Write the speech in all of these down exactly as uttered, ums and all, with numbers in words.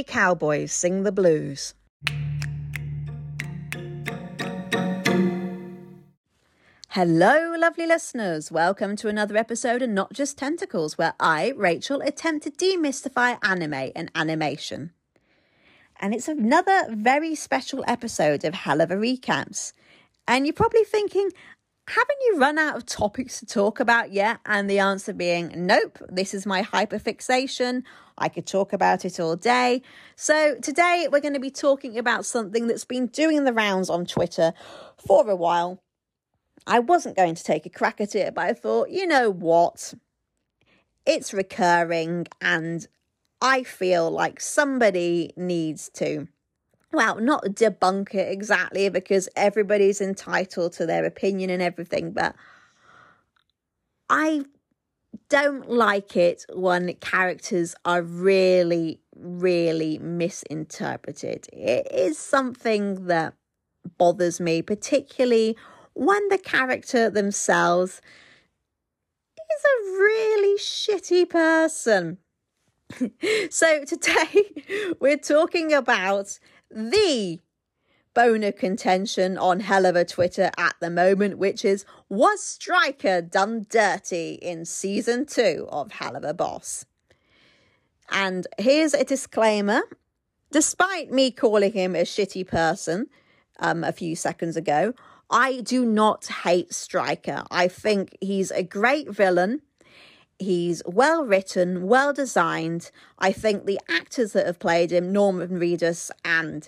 Ugly Cowboys Sing the Blues. Hello, lovely listeners. Welcome to another episode of Not Just Tentacles, where I, Rachael, attempt to demystify anime and animation. And it's another very special episode of Helluva Recaps. And you're probably thinking, haven't you run out of topics to talk about yet? And the answer being, nope, this is my hyperfixation. I could talk about it all day. So today we're going to be talking about something that's been doing the rounds on Twitter for a while. I wasn't going to take a crack at it, but I thought, you know what? It's recurring and I feel like somebody needs to, well, not debunk it exactly because everybody's entitled to their opinion and everything, but I don't like it when characters are really, really misinterpreted. It is something that bothers me, particularly when the character themselves is a really shitty person. So today we're talking about the bone of contention on Helluva Twitter at the moment, which is, was Stryker done dirty in season two of Helluva Boss? And here's a disclaimer. Despite me calling him a shitty person um, a few seconds ago, I do not hate Stryker. I think he's a great villain. He's well-written, well-designed. I think the actors that have played him, Norman Reedus and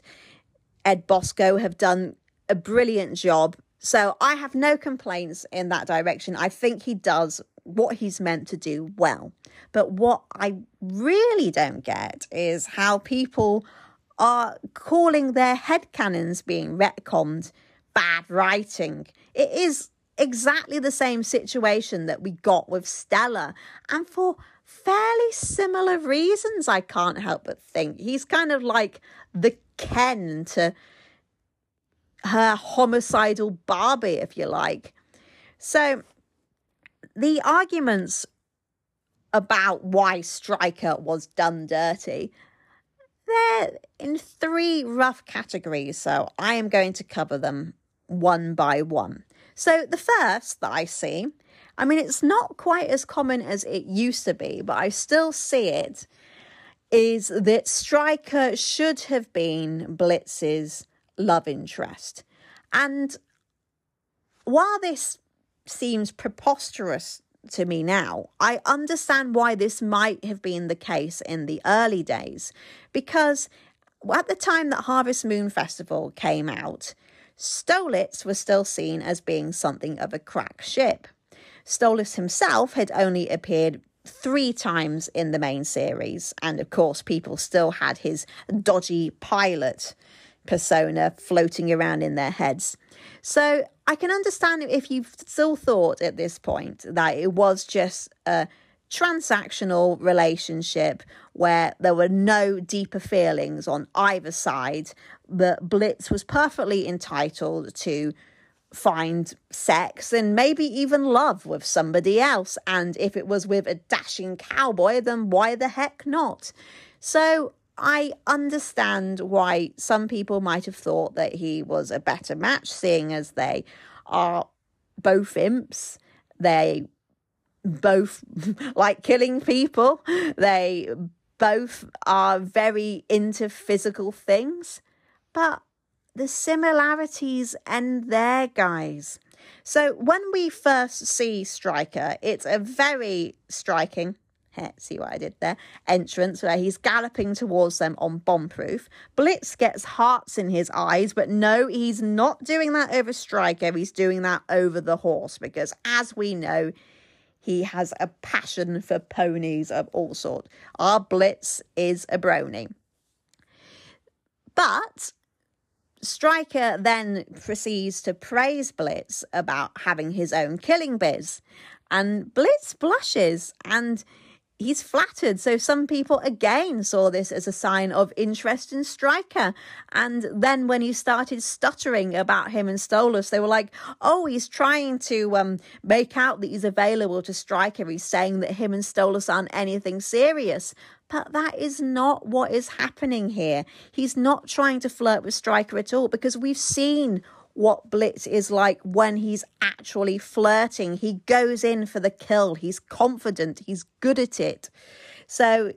Ed Bosco, have done a brilliant job. So I have no complaints in that direction. I think he does what he's meant to do well. But what I really don't get is how people are calling their headcanons being retconned bad writing. It is exactly the same situation that we got with Stella, and for fairly similar reasons, I can't help but think. He's kind of like the Ken to her homicidal Barbie, if you like. So the arguments about why Stryker was done dirty, they're in three rough categories, so I am going to cover them one by one. So the first that I see, I mean, it's not quite as common as it used to be, but I still see it, is that Stryker should have been Blitz's love interest. And while this seems preposterous to me now, I understand why this might have been the case in the early days, because at the time that Harvest Moon Festival came out, Stolitz was still seen as being something of a crack ship. Stolas himself had only appeared three times in the main series, and of course people still had his dodgy pilot persona floating around in their heads. So I can understand if you've still thought at this point that it was just a transactional relationship where there were no deeper feelings on either side, but Blitz was perfectly entitled to find sex and maybe even love with somebody else. And if it was with a dashing cowboy, then why the heck not? So I understand why some people might have thought that he was a better match, seeing as they are both imps. They both like killing people. They both are very into physical things. But the similarities end there, guys. So when we first see Stryker, it's a very striking, see what I did there, entrance where he's galloping towards them on bombproof. Blitz gets hearts in his eyes, but no, he's not doing that over Stryker. He's doing that over the horse because, as we know, he has a passion for ponies of all sorts. Our Blitz is a brony. But Stryker then proceeds to praise Blitz about having his own killing biz. And Blitz blushes and he's flattered. So some people again saw this as a sign of interest in Stryker. And then when he started stuttering about him and Stolas, they were like, oh, he's trying to um, make out that he's available to Stryker. He's saying that him and Stolas aren't anything serious. But that is not what is happening here. He's not trying to flirt with Stryker at all, because we've seen what Blitz is like when he's actually flirting. He goes in for the kill. He's confident. He's good at it. So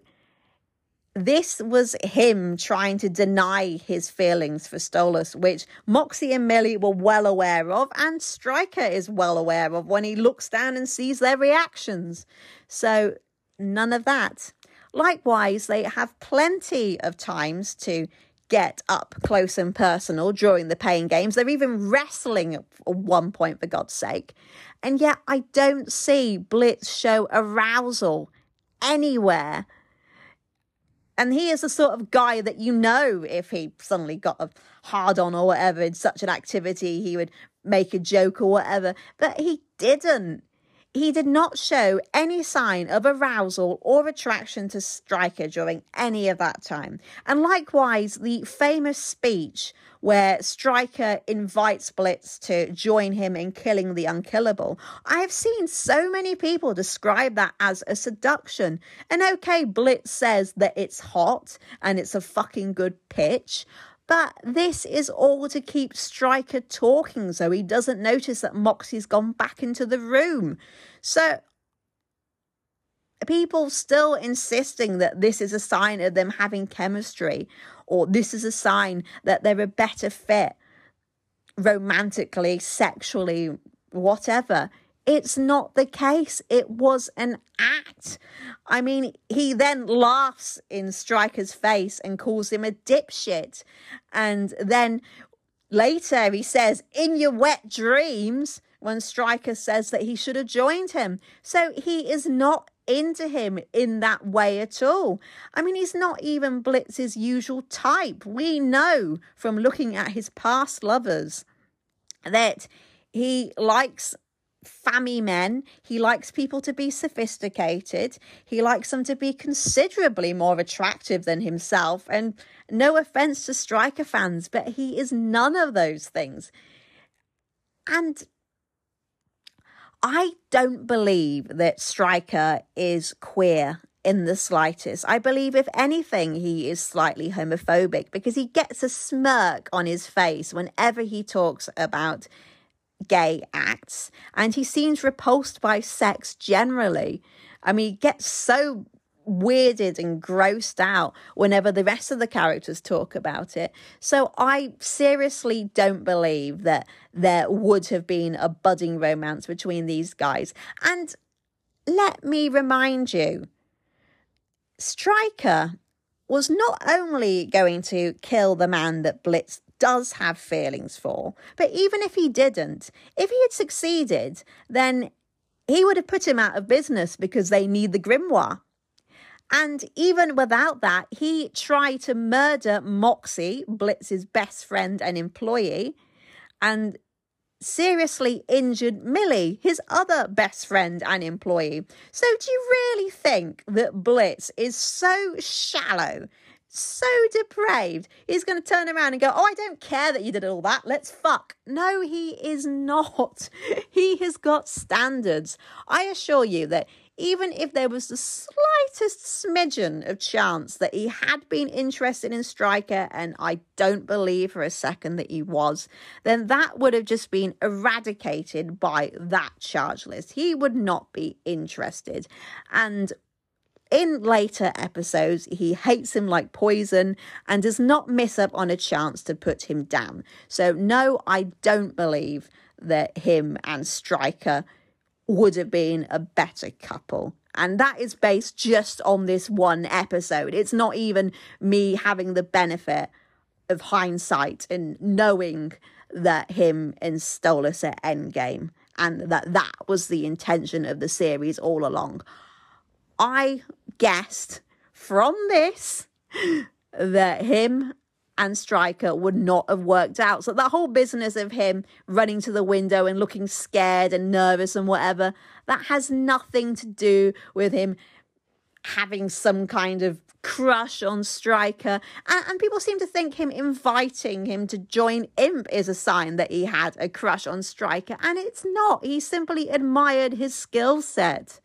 this was him trying to deny his feelings for Stolas, which Moxie and Millie were well aware of, and Stryker is well aware of when he looks down and sees their reactions. So none of that. Likewise, they have plenty of times to get up close and personal during the paying games. They're even wrestling at one point, for God's sake. And yet I don't see Blitz show arousal anywhere. And he is the sort of guy that, you know, if he suddenly got a hard-on or whatever in such an activity, he would make a joke or whatever. But he didn't. He did not show any sign of arousal or attraction to Stryker during any of that time. And likewise, the famous speech where Stryker invites Blitz to join him in killing the unkillable. I have seen so many people describe that as a seduction. And okay, Blitz says that it's hot and it's a fucking good pitch. But this is all to keep Stryker talking so he doesn't notice that Moxie's gone back into the room. So people still insisting that this is a sign of them having chemistry, or this is a sign that they're a better fit romantically, sexually, whatever. It's not the case. It was an act. I mean, he then laughs in Stryker's face and calls him a dipshit. And then later he says, in your wet dreams, when Stryker says that he should have joined him. So he is not into him in that way at all. I mean, he's not even Blitz's usual type. We know from looking at his past lovers that he likes fammy men. He likes people to be sophisticated. He likes them to be considerably more attractive than himself. And no offense to Stryker fans, but he is none of those things. And I don't believe that Stryker is queer in the slightest. I believe, if anything, he is slightly homophobic, because he gets a smirk on his face whenever he talks about gay acts, and he seems repulsed by sex generally. I mean, he gets so weirded and grossed out whenever the rest of the characters talk about it. So I seriously don't believe that there would have been a budding romance between these guys. And let me remind you, Stryker was not only going to kill the man that Blitz does have feelings for, but even if he didn't, if he had succeeded, then he would have put him out of business, because they need the grimoire. And even without that, he tried to murder Moxie, Blitz's best friend and employee, and seriously injured Millie, his other best friend and employee. So do you really think that Blitz is so shallow, so depraved, he's going to turn around and go, oh, I don't care that you did all that, let's fuck? No, he is not. He has got standards. I assure you that even if there was the slightest smidgen of chance that he had been interested in Stryker, and I don't believe for a second that he was, then that would have just been eradicated by that charge list. He would not be interested. And in later episodes, he hates him like poison and does not miss up on a chance to put him down. So no, I don't believe that him and Stryker would have been a better couple. And that is based just on this one episode. It's not even me having the benefit of hindsight and knowing that him and Stolas are endgame, and that that was the intention of the series all along. I guessed from this that him and Stryker would not have worked out. So that whole business of him running to the window and looking scared and nervous and whatever, that has nothing to do with him having some kind of crush on Striker, and, and people seem to think him inviting him to join Imp is a sign that he had a crush on Striker, and it's not. He simply admired his skill set.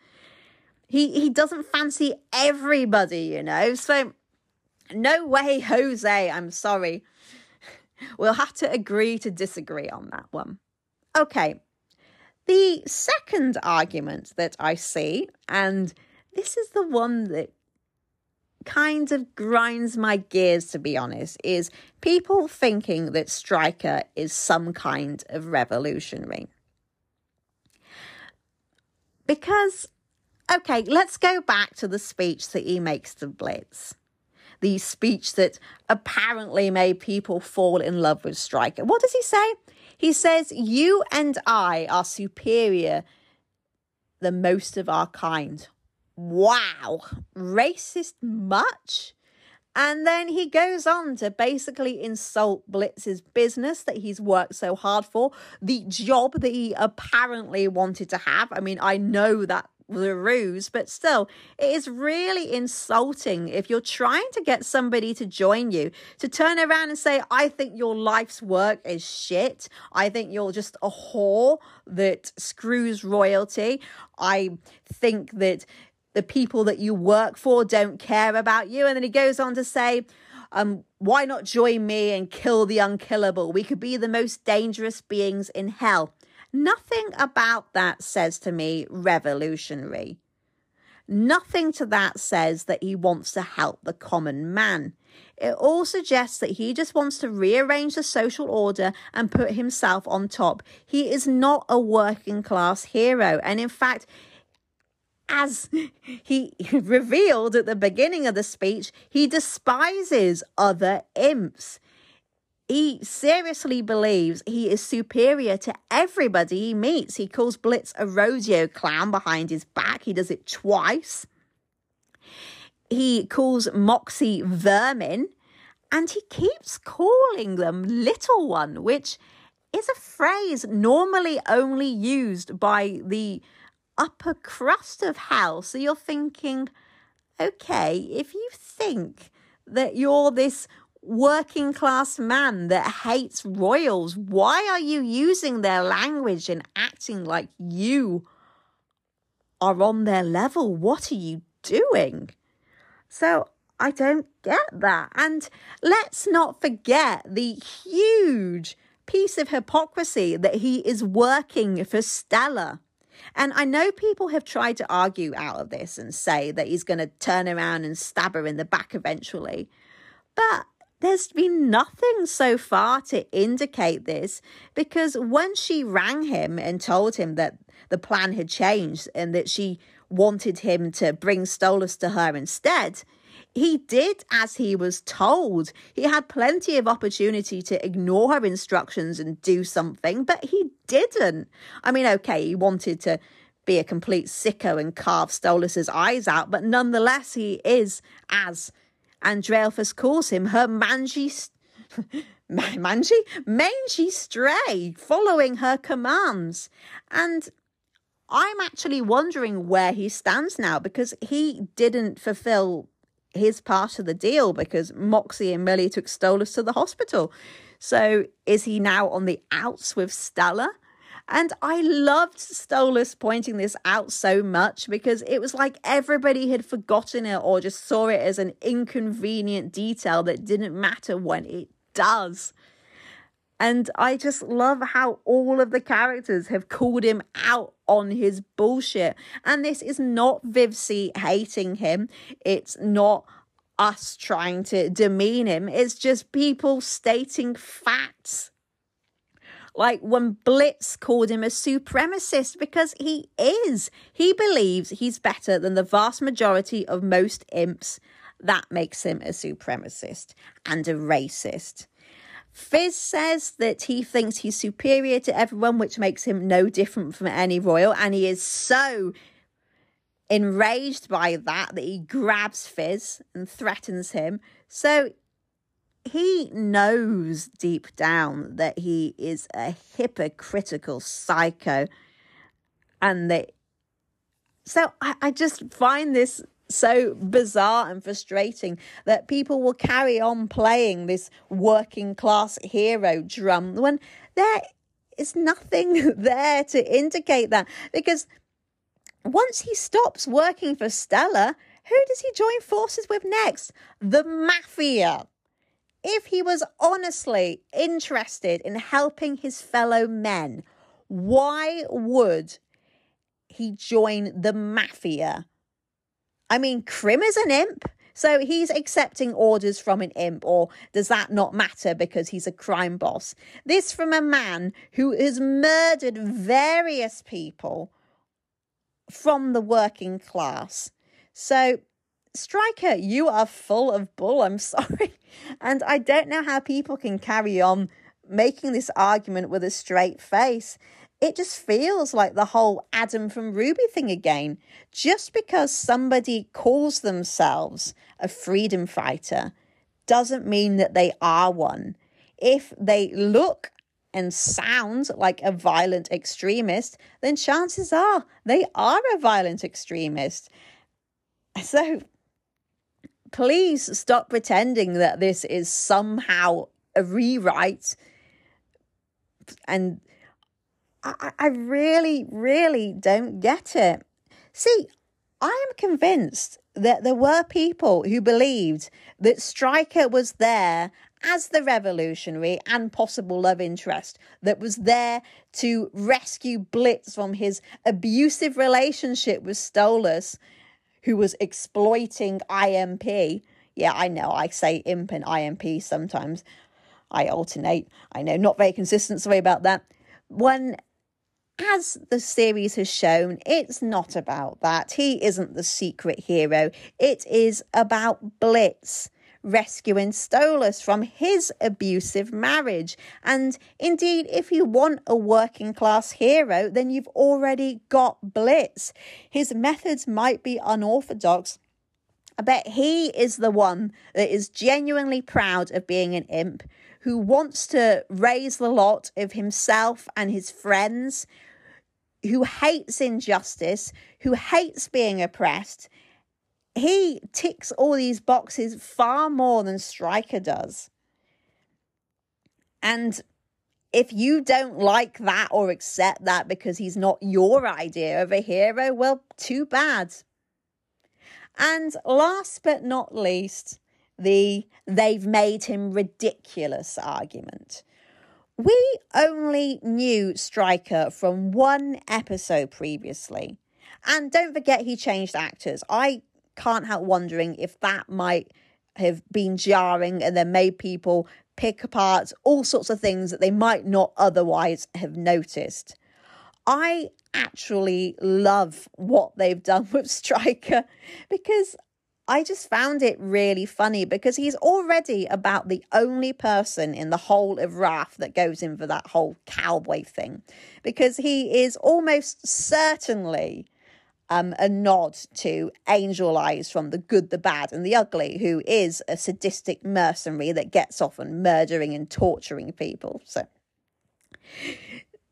He he doesn't fancy everybody, you know, so no way, Jose, I'm sorry. We'll have to agree to disagree on that one. Okay, the second argument that I see, and this is the one that kind of grinds my gears, to be honest, is people thinking that Stryker is some kind of revolutionary. Because, okay, let's go back to the speech that he makes to Blitz. The speech that apparently made people fall in love with Stryker. What does he say? He says, "You and I are superior than most of our kind." Wow, racist much? And then he goes on to basically insult Blitz's business that he's worked so hard for, the job that he apparently wanted to have. I mean, I know that was a ruse, but still, it is really insulting if you're trying to get somebody to join you, to turn around and say, I think your life's work is shit. I think you're just a whore that screws royalty. I think that the people that you work for don't care about you. And then he goes on to say, um, why not join me and kill the unkillable? We could be the most dangerous beings in hell. Nothing about that says to me revolutionary. Nothing to that says that he wants to help the common man. It all suggests that he just wants to rearrange the social order and put himself on top. He is not a working class hero. And in fact, as he revealed at the beginning of the speech, he despises other imps. He seriously believes he is superior to everybody he meets. He calls Blitz a rodeo clown behind his back. He does it twice. He calls Moxie vermin, and he keeps calling them little one, which is a phrase normally only used by the upper crust of hell. So you're thinking, okay, if you think that you're this working class man that hates royals, why are you using their language and acting like you are on their level? What are you doing? So I don't get that. And let's not forget the huge piece of hypocrisy that he is working for Stella. And I know people have tried to argue out of this and say that he's going to turn around and stab her in the back eventually. But there's been nothing so far to indicate this, because when she rang him and told him that the plan had changed and that she wanted him to bring Stolas to her instead, he did as he was told. He had plenty of opportunity to ignore her instructions and do something, but he didn't. I mean, okay, he wanted to be a complete sicko and carve Stolas' eyes out, but nonetheless, he is, as Andrelphus calls him, her mangy, mangy, mangy stray, following her commands. And I'm actually wondering where he stands now, because he didn't fulfill his part of the deal, because Moxie and Millie took Stolas to the hospital. So is he now on the outs with Stella? And I loved Stolas pointing this out so much, because it was like everybody had forgotten it or just saw it as an inconvenient detail that didn't matter when it does. And I just love how all of the characters have called him out on his bullshit. And this is not Vivzie hating him. It's not us trying to demean him. It's just people stating facts. Like when Blitz called him a supremacist, because he is. He believes he's better than the vast majority of most imps. That makes him a supremacist and a racist. Fizz says that he thinks he's superior to everyone, which makes him no different from any royal. And he is so enraged by that that he grabs Fizz and threatens him. So he knows deep down that he is a hypocritical psycho. And that... So I, I just find this so bizarre and frustrating that people will carry on playing this working class hero drum when there is nothing there to indicate that. Because once he stops working for Stella, who does he join forces with next? The Mafia. If he was honestly interested in helping his fellow men, why would he join the Mafia? I mean, Krim is an imp, so he's accepting orders from an imp, or does that not matter because he's a crime boss? This from a man who has murdered various people from the working class. So, Stryker, you are full of bull, I'm sorry. And I don't know how people can carry on making this argument with a straight face. It just feels like the whole Adam from Ruby thing again. Just because somebody calls themselves a freedom fighter doesn't mean that they are one. If they look and sound like a violent extremist, then chances are they are a violent extremist. So please stop pretending that this is somehow a rewrite. And I, I really, really don't get it. See, I am convinced that there were people who believed that Stryker was there as the revolutionary and possible love interest that was there to rescue Blitz from his abusive relationship with Stolas, who was exploiting I M P. Yeah, I know, I say imp and I M P sometimes. I alternate. I know, not very consistent, sorry about that. When, as the series has shown, it's not about that. He isn't the secret hero. It is about Blitz rescuing Stolas from his abusive marriage. And indeed, if you want a working class hero, then you've already got Blitz. His methods might be unorthodox. I bet he is the one that is genuinely proud of being an imp, who wants to raise the lot of himself and his friends, who hates injustice, who hates being oppressed. He ticks all these boxes far more than Stryker does. And if you don't like that or accept that because he's not your idea of a hero, well, too bad. And last but not least, the they've made him ridiculous argument. We only knew Stryker from one episode previously. And don't forget he changed actors. I can't help wondering if that might have been jarring and then made people pick apart all sorts of things that they might not otherwise have noticed. I actually love what they've done with Stryker, because I just found it really funny, because he's already about the only person in the whole of Wrath that goes in for that whole cowboy thing, because he is almost certainly Um, a nod to Angel Eyes from The Good, the Bad and the Ugly, who is a sadistic mercenary that gets off on murdering and torturing people. So,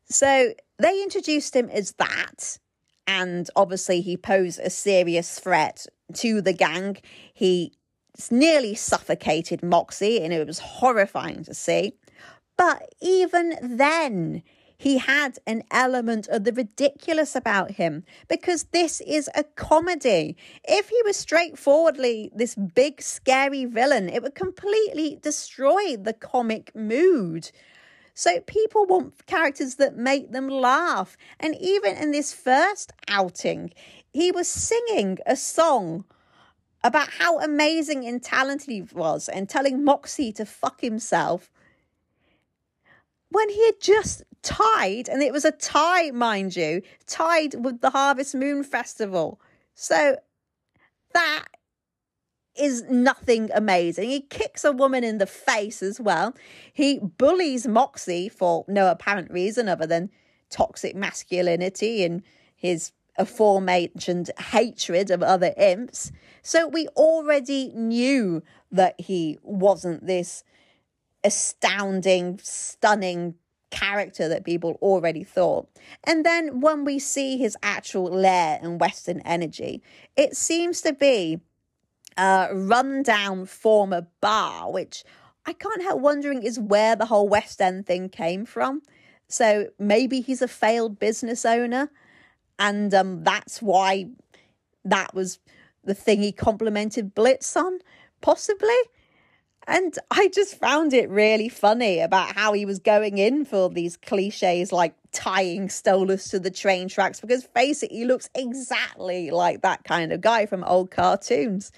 so they introduced him as that. And obviously he posed a serious threat to the gang. He nearly suffocated Moxie, and it was horrifying to see. But even then, he had an element of the ridiculous about him, because this is a comedy. If he was straightforwardly this big, scary villain, it would completely destroy the comic mood. So people want characters that make them laugh. And even in this first outing, he was singing a song about how amazing and talented he was and telling Moxie to fuck himself, when he had just tied, and it was a tie, mind you, tied with the Harvest Moon Festival. So that is nothing amazing. He kicks a woman in the face as well. He bullies Moxie for no apparent reason other than toxic masculinity and his aforementioned hatred of other imps. So we already knew that he wasn't this astounding, stunning character that people already thought. And then when we see his actual lair and Western energy, it seems to be a rundown former bar, which I can't help wondering is where the whole West End thing came from. So maybe he's a failed business owner, and um, that's why that was the thing he complimented Blitz on, possibly. And I just found it really funny about how he was going in for these cliches like tying Stolas to the train tracks, because face it, he looks exactly like that kind of guy from old cartoons.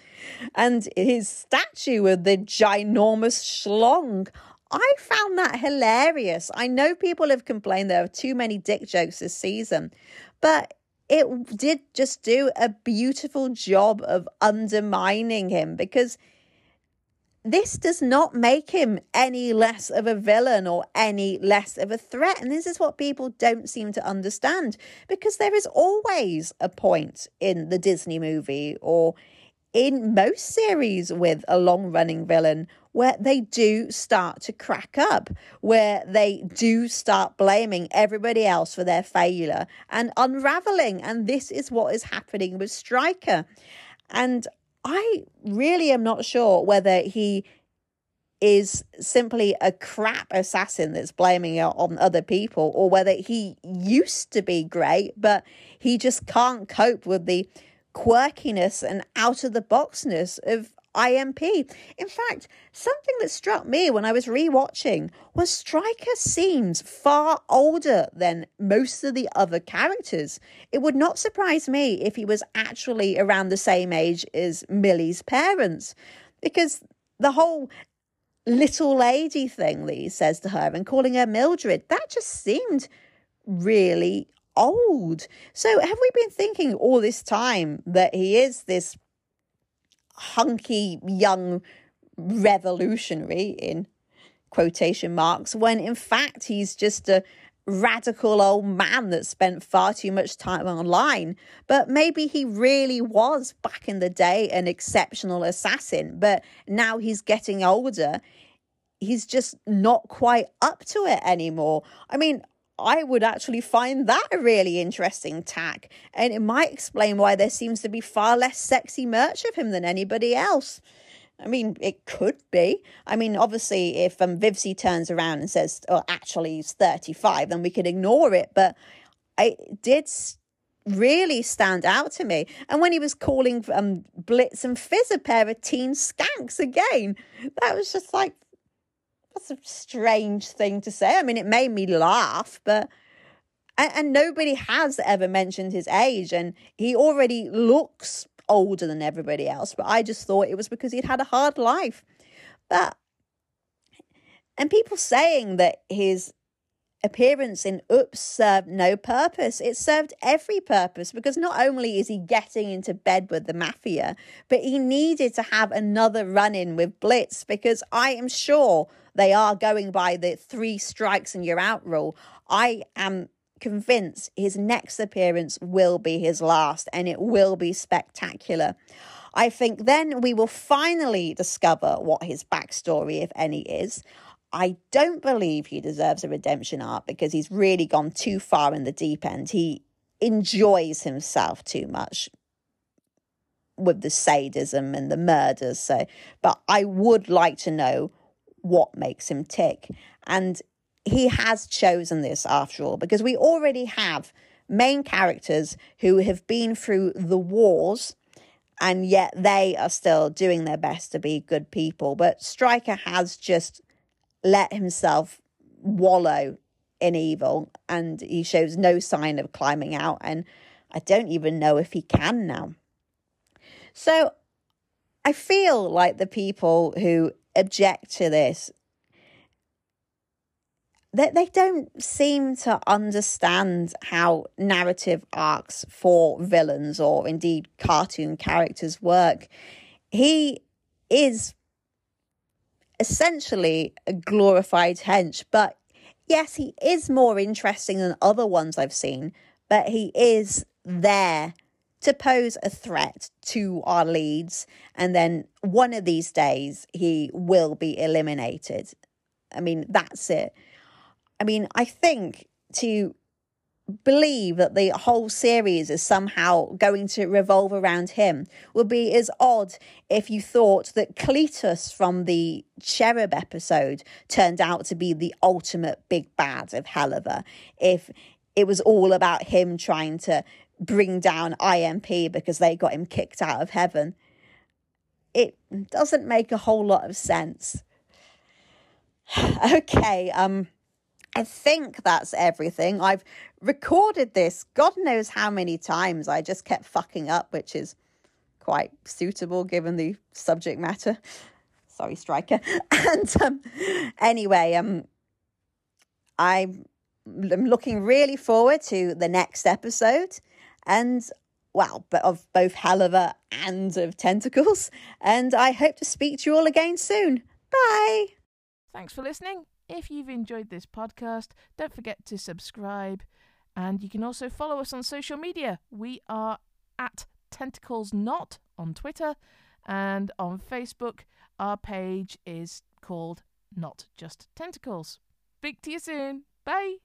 And his statue with the ginormous schlong, I found that hilarious. I know people have complained there are too many dick jokes this season, but it did just do a beautiful job of undermining him, because this does not make him any less of a villain or any less of a threat. And this is what people don't seem to understand, because there is always a point in the Disney movie or in most series with a long-running villain where they do start to crack up, where they do start blaming everybody else for their failure and unraveling. And this is what is happening with Stryker. And I really am not sure whether he is simply a crap assassin that's blaming it on other people, or whether he used to be great, but he just can't cope with the quirkiness and out-of-the-boxness of I M P. In fact, something that struck me when I was re-watching was Stryker seems far older than most of the other characters. It would not surprise me if he was actually around the same age as Millie's parents, because the whole little lady thing that he says to her and calling her Mildred, that just seemed really old. So have we been thinking all this time that he is this hunky young revolutionary in quotation marks, when in fact he's just a radical old man that spent far too much time online? But maybe he really was back in the day an exceptional assassin, but now he's getting older, he's just not quite up to it anymore. I mean, I would actually find that a really interesting tack, and it might explain why there seems to be far less sexy merch of him than anybody else. I mean, it could be. I mean, obviously, if um, Vivzie turns around and says, oh, actually, he's thirty-five, then we could ignore it. But it did really stand out to me. And when he was calling um, Blitz and Fizz a pair of teen skanks again, that was just like, that's a strange thing to say. I mean, it made me laugh, but and, and nobody has ever mentioned his age, and he already looks older than everybody else, but I just thought it was because he'd had a hard life. But and people saying that his appearance in Oops served no purpose. It served every purpose, because not only is he getting into bed with the mafia, but he needed to have another run-in with Blitz, because I am sure they are going by the three strikes and you're out rule. I am convinced his next appearance will be his last, and it will be spectacular. I think then we will finally discover what his backstory, if any, is. I don't believe he deserves a redemption arc, because he's really gone too far in the deep end. He enjoys himself too much with the sadism and the murders. So, but I would like to know what makes him tick. And he has chosen this after all, because we already have main characters who have been through the wars, and yet they are still doing their best to be good people. But Stryker has just let himself wallow in evil, and he shows no sign of climbing out, and I don't even know if he can now. So I feel like the people who object to this, that they don't seem to understand how narrative arcs for villains or indeed cartoon characters work. He is essentially a glorified hench, but yes, he is more interesting than other ones I've seen, but he is there to pose a threat to our leads, and then one of these days he will be eliminated. I mean, that's it. I mean, I think to believe that the whole series is somehow going to revolve around him would be as odd if you thought that Cletus from the Cherub episode turned out to be the ultimate big bad of Helluva, if it was all about him trying to bring down I M P because they got him kicked out of heaven. It doesn't make a whole lot of sense. Okay, um, I think that's everything. I've recorded this God knows how many times. I just kept fucking up, which is quite suitable given the subject matter. Sorry, Striker. And um, anyway, um, I'm, I'm looking really forward to the next episode. And, well, but of both Helluva and of Tentacles. And I hope to speak to you all again soon. Bye. Thanks for listening. If you've enjoyed this podcast, don't forget to subscribe. And you can also follow us on social media. We are at TentaclesNot on Twitter. And on Facebook, our page is called Not Just Tentacles. Speak to you soon. Bye.